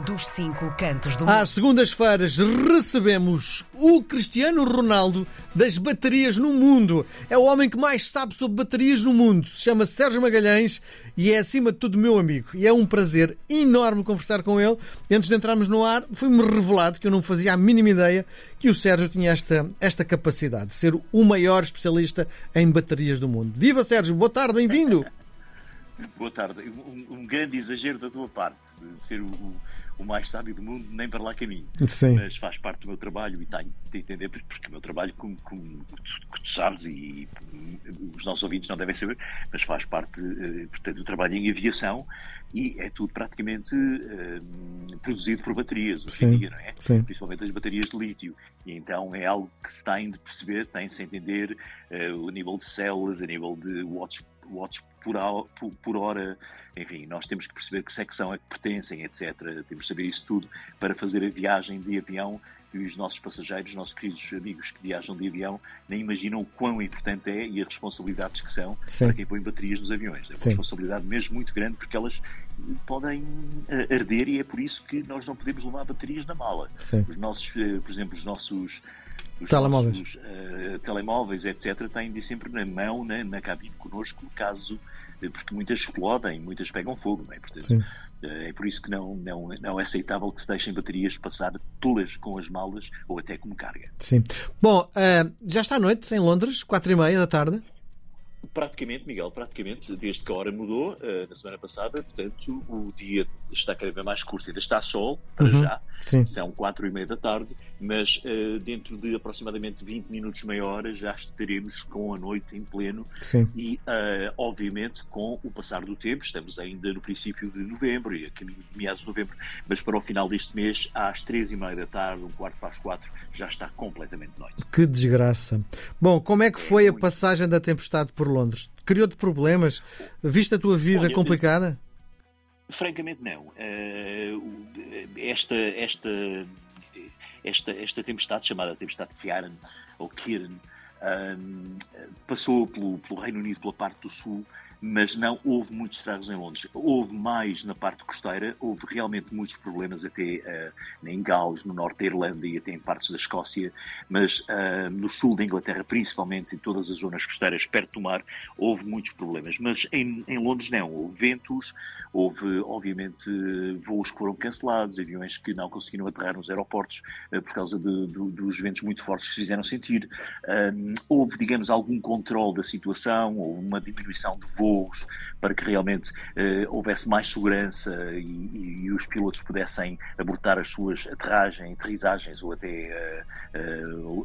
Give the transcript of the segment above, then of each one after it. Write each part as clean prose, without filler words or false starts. dos cinco cantos do mundo. Às segundas-feiras recebemos o Cristiano Ronaldo das baterias no mundo. É o homem que mais sabe sobre baterias no mundo. Se chama Sérgio Magalhães e é, acima de tudo, meu amigo. E é um prazer enorme conversar com ele. Antes de entrarmos no ar, foi-me revelado que eu não fazia a mínima ideia que o Sérgio tinha esta capacidade de ser o maior especialista em baterias do mundo. Viva, Sérgio! Boa tarde, bem-vindo! Boa tarde. Um grande exagero da tua parte, ser o mais sábio do mundo, nem para lá caminho. Sim. Mas faz parte do meu trabalho e tenho de entender, porque o meu trabalho, como tu sabes, e os nossos ouvintes não devem saber, mas faz parte, portanto, do trabalho em aviação, e é tudo praticamente produzido por baterias hoje em dia, não é? Sim. Principalmente as baterias de lítio. E então é algo que se tem de perceber, tem de se entender o nível de células, a nível de watts por hora, enfim, nós temos que perceber que secção é que pertencem, etc. Temos que saber isso tudo para fazer a viagem de avião, e os nossos passageiros, os nossos queridos amigos que viajam de avião, nem imaginam o quão importante é e as responsabilidades que são. Sim. Para quem põe baterias nos aviões. É uma responsabilidade mesmo muito grande, porque elas podem arder, e é por isso que nós não podemos levar baterias na mala. Sim. Os nossos, por exemplo, os telemóveis. Nossos telemóveis, etc., têm de sempre na mão, na cabine connosco, caso, porque muitas explodem, muitas pegam fogo, não é? Portanto, é por isso que não é aceitável que se deixem baterias passar tolas com as malas ou até como carga. Sim. Bom, já está à noite em Londres, 4:30 PM. Praticamente, Miguel, desde que a hora mudou na semana passada, portanto o dia está cada vez mais curto, ainda está sol para já. Sim. São 4:30 PM, mas dentro de aproximadamente 20 minutos, meia hora, já estaremos com a noite em pleno. Sim. E obviamente com o passar do tempo, estamos ainda no princípio de novembro e a caminho de meados de novembro, mas para o final deste mês, às 3:30 PM, 3:45, já está completamente noite. Que desgraça. Bom, como é que foi a passagem da tempestade por Londres? Criou-te problemas? Viste a tua vida complicada? Francamente, não. Esta tempestade, chamada tempestade Kiaran, ou Kiaran, passou pelo Reino Unido, pela parte do sul, mas não houve muitos estragos em Londres. Houve mais na parte costeira, houve realmente muitos problemas até em Gales, no norte da Irlanda e até em partes da Escócia, mas no sul da Inglaterra, principalmente em todas as zonas costeiras perto do mar, houve muitos problemas. Mas em Londres não, houve ventos, houve obviamente voos que foram cancelados, aviões que não conseguiram aterrar nos aeroportos por causa dos ventos muito fortes que se fizeram sentir. Houve, digamos, algum controle da situação, ou uma diminuição de voo para que realmente houvesse mais segurança e os pilotos pudessem abortar as suas aterrissagens ou até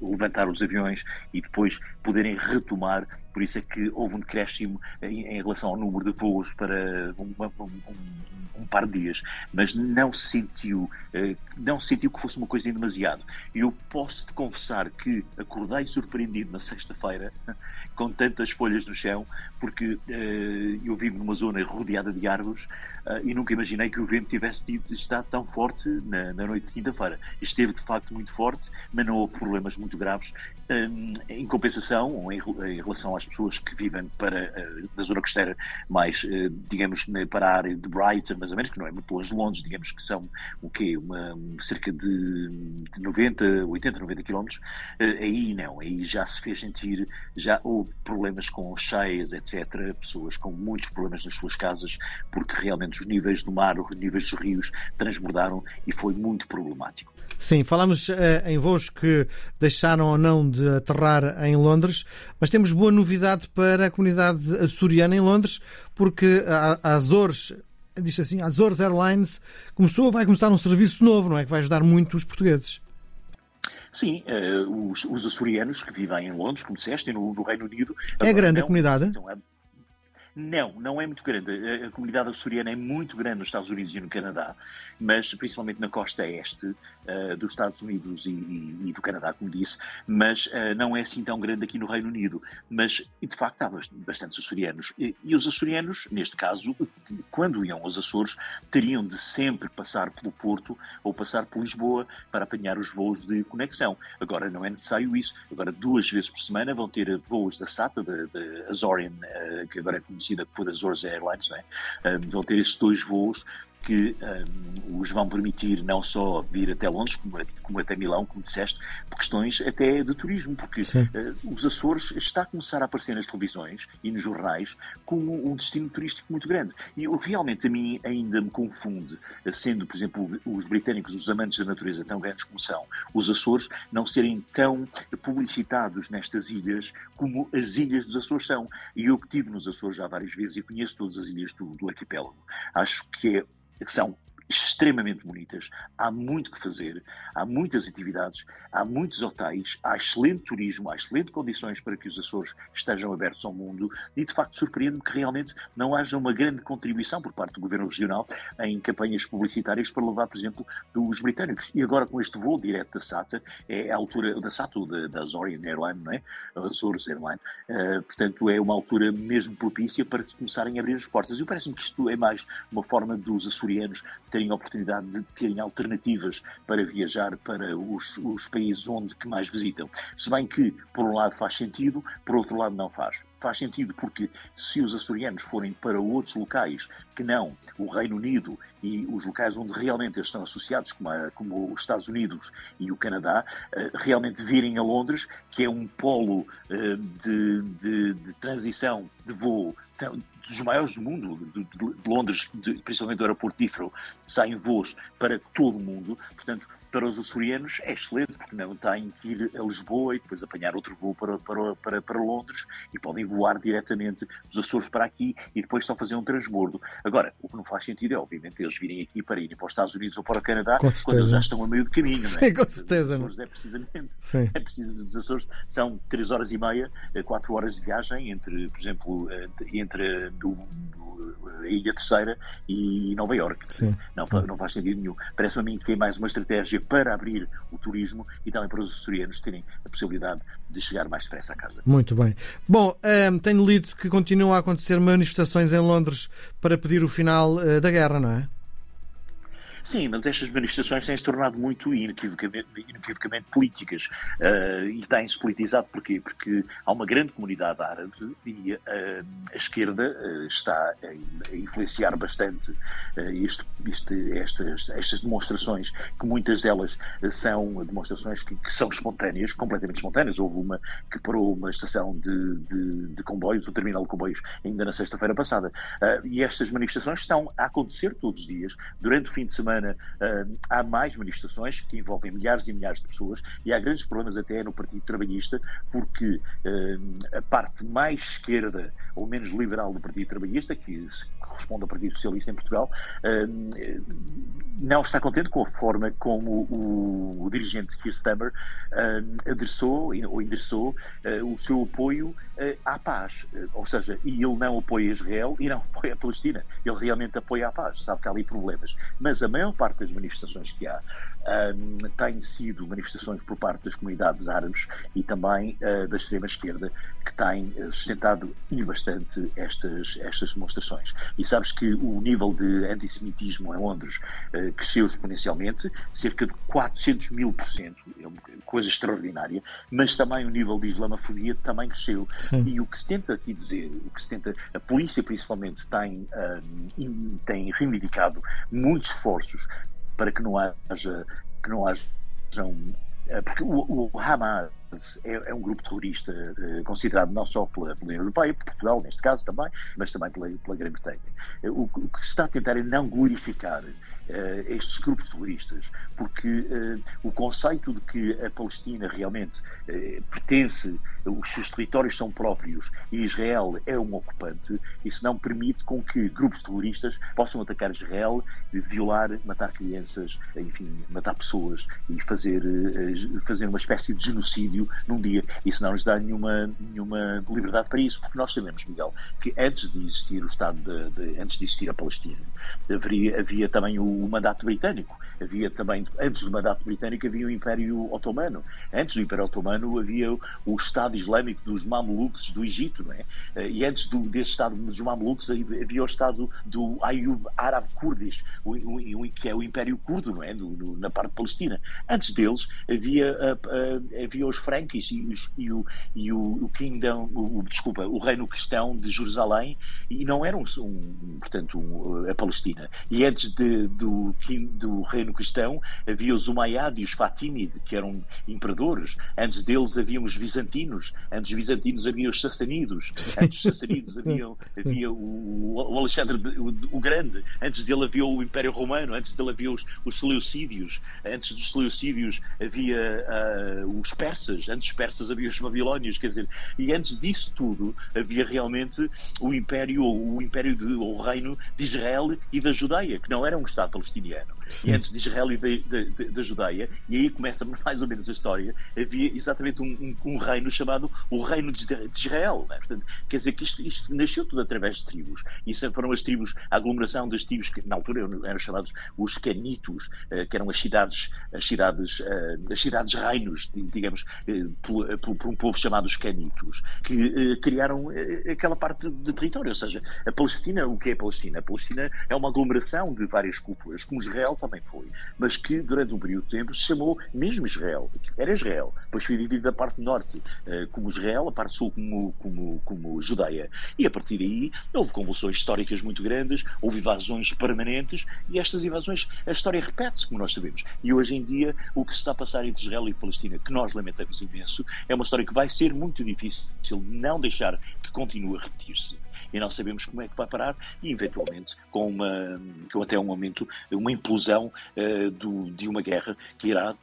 levantar os aviões e depois poderem retomar. Por isso é que houve um decréscimo em relação ao número de voos para um par de dias, mas não se sentiu que fosse uma coisa em demasiado. Eu posso te confessar que acordei surpreendido na sexta-feira com tantas folhas no chão, porque eu vivo numa zona rodeada de árvores e nunca imaginei que o vento tivesse estado tão forte na noite de quinta-feira. Esteve de facto muito forte, mas não houve problemas muito graves. Em compensação, ou em relação às pessoas que vivem da zona costeira, mais, digamos, para a área de Brighton, mais ou menos, que não é muito longe de Londres, digamos que são o quê? Cerca de 80, 90 quilómetros, aí não, aí já se fez sentir, já houve problemas com cheias, etc., pessoas com muitos problemas nas suas casas, porque realmente os níveis do mar, os níveis dos rios transbordaram e foi muito problemático. Sim, falámos em voos que deixaram ou não de aterrar em Londres, mas temos boa novidade para a comunidade açoriana em Londres, porque a Azores, diz-se assim, Azores Airlines, vai começar um serviço novo, não é? Que vai ajudar muito os portugueses. Sim, os açorianos que vivem em Londres, como disseste, no Reino Unido... É grande a comunidade? Não é muito grande. A comunidade açoriana é muito grande nos Estados Unidos e no Canadá, mas principalmente na costa este dos Estados Unidos e do Canadá, como disse, mas não é assim tão grande aqui no Reino Unido. Mas, de facto, há bastantes açorianos. E os açorianos, neste caso, quando iam aos Açores, teriam de sempre passar pelo Porto ou passar por Lisboa para apanhar os voos de conexão. Agora não é necessário isso. Agora, 2 vezes por semana vão ter voos da SATA, da Azorian, que agora é conhecida por Azores Airlines, não é? Vão ter estes 2 voos que os vão permitir não só vir até Londres, como até Milão, como disseste, por questões até de turismo, porque os Açores está a começar a aparecer nas televisões e nos jornais como um destino turístico muito grande. E realmente a mim ainda me confunde, sendo, por exemplo, os britânicos os amantes da natureza tão grandes como são, os Açores não serem tão publicitados nestas ilhas como as ilhas dos Açores são. E eu que estive nos Açores já várias vezes e conheço todas as ilhas do arquipélago. Acho que são extremamente bonitas, há muito que fazer, há muitas atividades, há muitos hotéis, há excelente turismo, há excelentes condições para que os Açores estejam abertos ao mundo e, de facto, surpreende-me que realmente não haja uma grande contribuição por parte do Governo Regional em campanhas publicitárias para levar, por exemplo, dos britânicos. E agora, com este voo direto da SATA, é a altura da SATA, da Azores Airlines, não é? Azores Airlines. Portanto, é uma altura mesmo propícia para começarem a abrir as portas. E parece-me que isto é mais uma forma dos açorianos terem a oportunidade de terem alternativas para viajar para os países onde que mais visitam. Se bem que, por um lado, faz sentido, por outro lado, não faz. Faz sentido porque se os açorianos forem para outros locais que não o Reino Unido e os locais onde realmente eles estão associados, como os Estados Unidos e o Canadá, realmente virem a Londres, que é um polo de transição de voo dos maiores do mundo, de Londres, principalmente do aeroporto de Heathrow, saem voos para todo o mundo. Portanto, para os açorianos é excelente, porque não têm que ir a Lisboa e depois apanhar outro voo para Londres, e podem voar diretamente dos Açores para aqui e depois só fazer um transbordo. Agora, o que não faz sentido é, obviamente, eles virem aqui para irem para os Estados Unidos ou para o Canadá quando eles já estão a meio do caminho. Sim, não é? Com certeza. Os Açores os Açores são 3 horas e meia, 4 horas de viagem entre, por exemplo, entre a Ilha Terceira e Nova Iorque. Não faz sentido nenhum. Parece-me a mim que é mais uma estratégia para abrir o turismo e também para os açorianos terem a possibilidade de chegar mais depressa à casa. Muito bem. Bom, tenho lido que continuam a acontecer manifestações em Londres para pedir o final da guerra, não é? Sim, mas estas manifestações têm-se tornado muito inequivocamente políticas e têm-se politizado. Porquê? Porque há uma grande comunidade árabe e a esquerda está a influenciar bastante estas demonstrações, que muitas delas são demonstrações que são espontâneas, completamente espontâneas. Houve uma que parou uma estação de comboios, o terminal de comboios, ainda na sexta-feira passada. E estas manifestações estão a acontecer todos os dias. Durante o fim de semana há mais manifestações que envolvem milhares e milhares de pessoas, e há grandes problemas até no Partido Trabalhista, porque a parte mais esquerda ou menos liberal do Partido Trabalhista, que corresponde ao Partido Socialista em Portugal, não está contente com a forma como o dirigente Keir Stammer endereçou o seu apoio à paz. Ou seja, ele não apoia Israel e não apoia a Palestina, ele realmente apoia a paz, sabe que há ali problemas, mas a maior parte das manifestações que há têm sido manifestações por parte das comunidades árabes e também da extrema-esquerda, que têm sustentado e bastante estas demonstrações. E sabes que o nível de antissemitismo em Londres cresceu exponencialmente, cerca de 400.000%, é uma coisa extraordinária, mas também o nível de islamofobia também cresceu. Sim. E o que se tenta aqui dizer, a polícia principalmente tem reivindicado muitos esforços para que não haja porque o Hamas é um grupo terrorista considerado não só pela União Europeia, por Portugal neste caso também, mas também pela Grã-Bretanha. O que se está a tentar é não glorificar estes grupos terroristas, porque o conceito de que a Palestina realmente pertence, os seus territórios são próprios e Israel é um ocupante, isso não permite com que grupos terroristas possam atacar Israel, violar, matar crianças, enfim, matar pessoas e fazer uma espécie de genocídio num dia. Isso não nos dá nenhuma liberdade para isso, porque nós sabemos, Miguel, que antes de existir o Estado, antes de existir a Palestina, havia também o mandato britânico, havia também, antes do mandato britânico, havia o Império Otomano. Antes do Império Otomano havia o Estado Islâmico dos Mamluks do Egito, não é? E antes desse Estado dos Mamluks havia o Estado do Ayyub Árabe Kurdish, que é o Império Curdo, não é? Na parte palestina. Antes deles havia os Franquis e o Kingdom, o Reino Cristão de Jerusalém, e não era portanto, a Palestina. E antes do Reino Cristão havia os Umayyad e os Fatimid, que eram imperadores. Antes deles haviam os Bizantinos. Antes dos Bizantinos havia os Sassanidos. Antes dos Sassanidos havia o Alexandre o Grande. Antes dele havia o Império Romano. Antes dele havia os Seleucídios. Antes dos Seleucídios havia os Persas. Antes dos Persas havia os Babilónios, quer dizer, e antes disso tudo havia realmente o reino de Israel e da Judeia, que não era um Estado palestiniano. Sim. E antes de Israel e da Judeia, e aí começa mais ou menos a história, havia exatamente um reino chamado o Reino de Israel, não é? Portanto, quer dizer que isto nasceu tudo através de tribos, e foram as tribos, a aglomeração das tribos que na altura eram chamados os canitos, que eram as cidades reinos, digamos, por um povo chamado os canitos, que criaram aquela parte de território. Ou seja, a Palestina, o que é a Palestina? A Palestina é uma aglomeração de várias culturas, como Israel também foi, mas que durante um período de tempo se chamou mesmo Israel, era Israel, depois foi dividida a parte norte como Israel, a parte sul como Judeia, e a partir daí houve convulsões históricas muito grandes, houve invasões permanentes, e estas invasões, a história repete-se, como nós sabemos, e hoje em dia o que se está a passar entre Israel e Palestina, que nós lamentamos imenso, é uma história que vai ser muito difícil não deixar que continue a repetir-se. E não sabemos como é que vai parar, e eventualmente com até um momento uma implosão de uma guerra que irá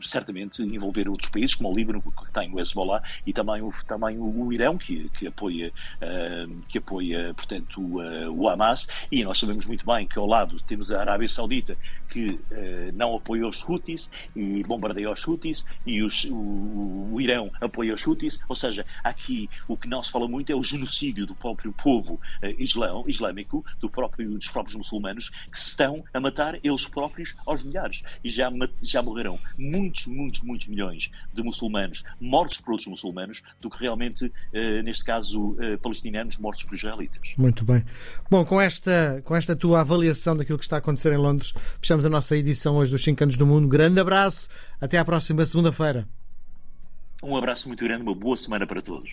certamente envolver outros países, como o Líbano, que tem o Hezbollah, e também o Irão, que apoia portanto o Hamas, e nós sabemos muito bem que ao lado temos a Arábia Saudita, que não apoia os Houthis e bombardeia os Houthis, e o Irão apoia os Houthis. Ou seja, aqui o que não se fala muito é o genocídio do próprio povo islâmico, dos próprios muçulmanos, que se estão a matar eles próprios aos milhares, e já morreram muitos milhões de muçulmanos mortos por outros muçulmanos do que realmente, neste caso, palestinianos mortos por israelitas. Muito bem. Bom, com esta tua avaliação daquilo que está a acontecer em Londres, fechamos a nossa edição hoje dos 5 anos do mundo. Grande abraço, até à próxima segunda-feira. Um abraço muito grande, uma boa semana para todos.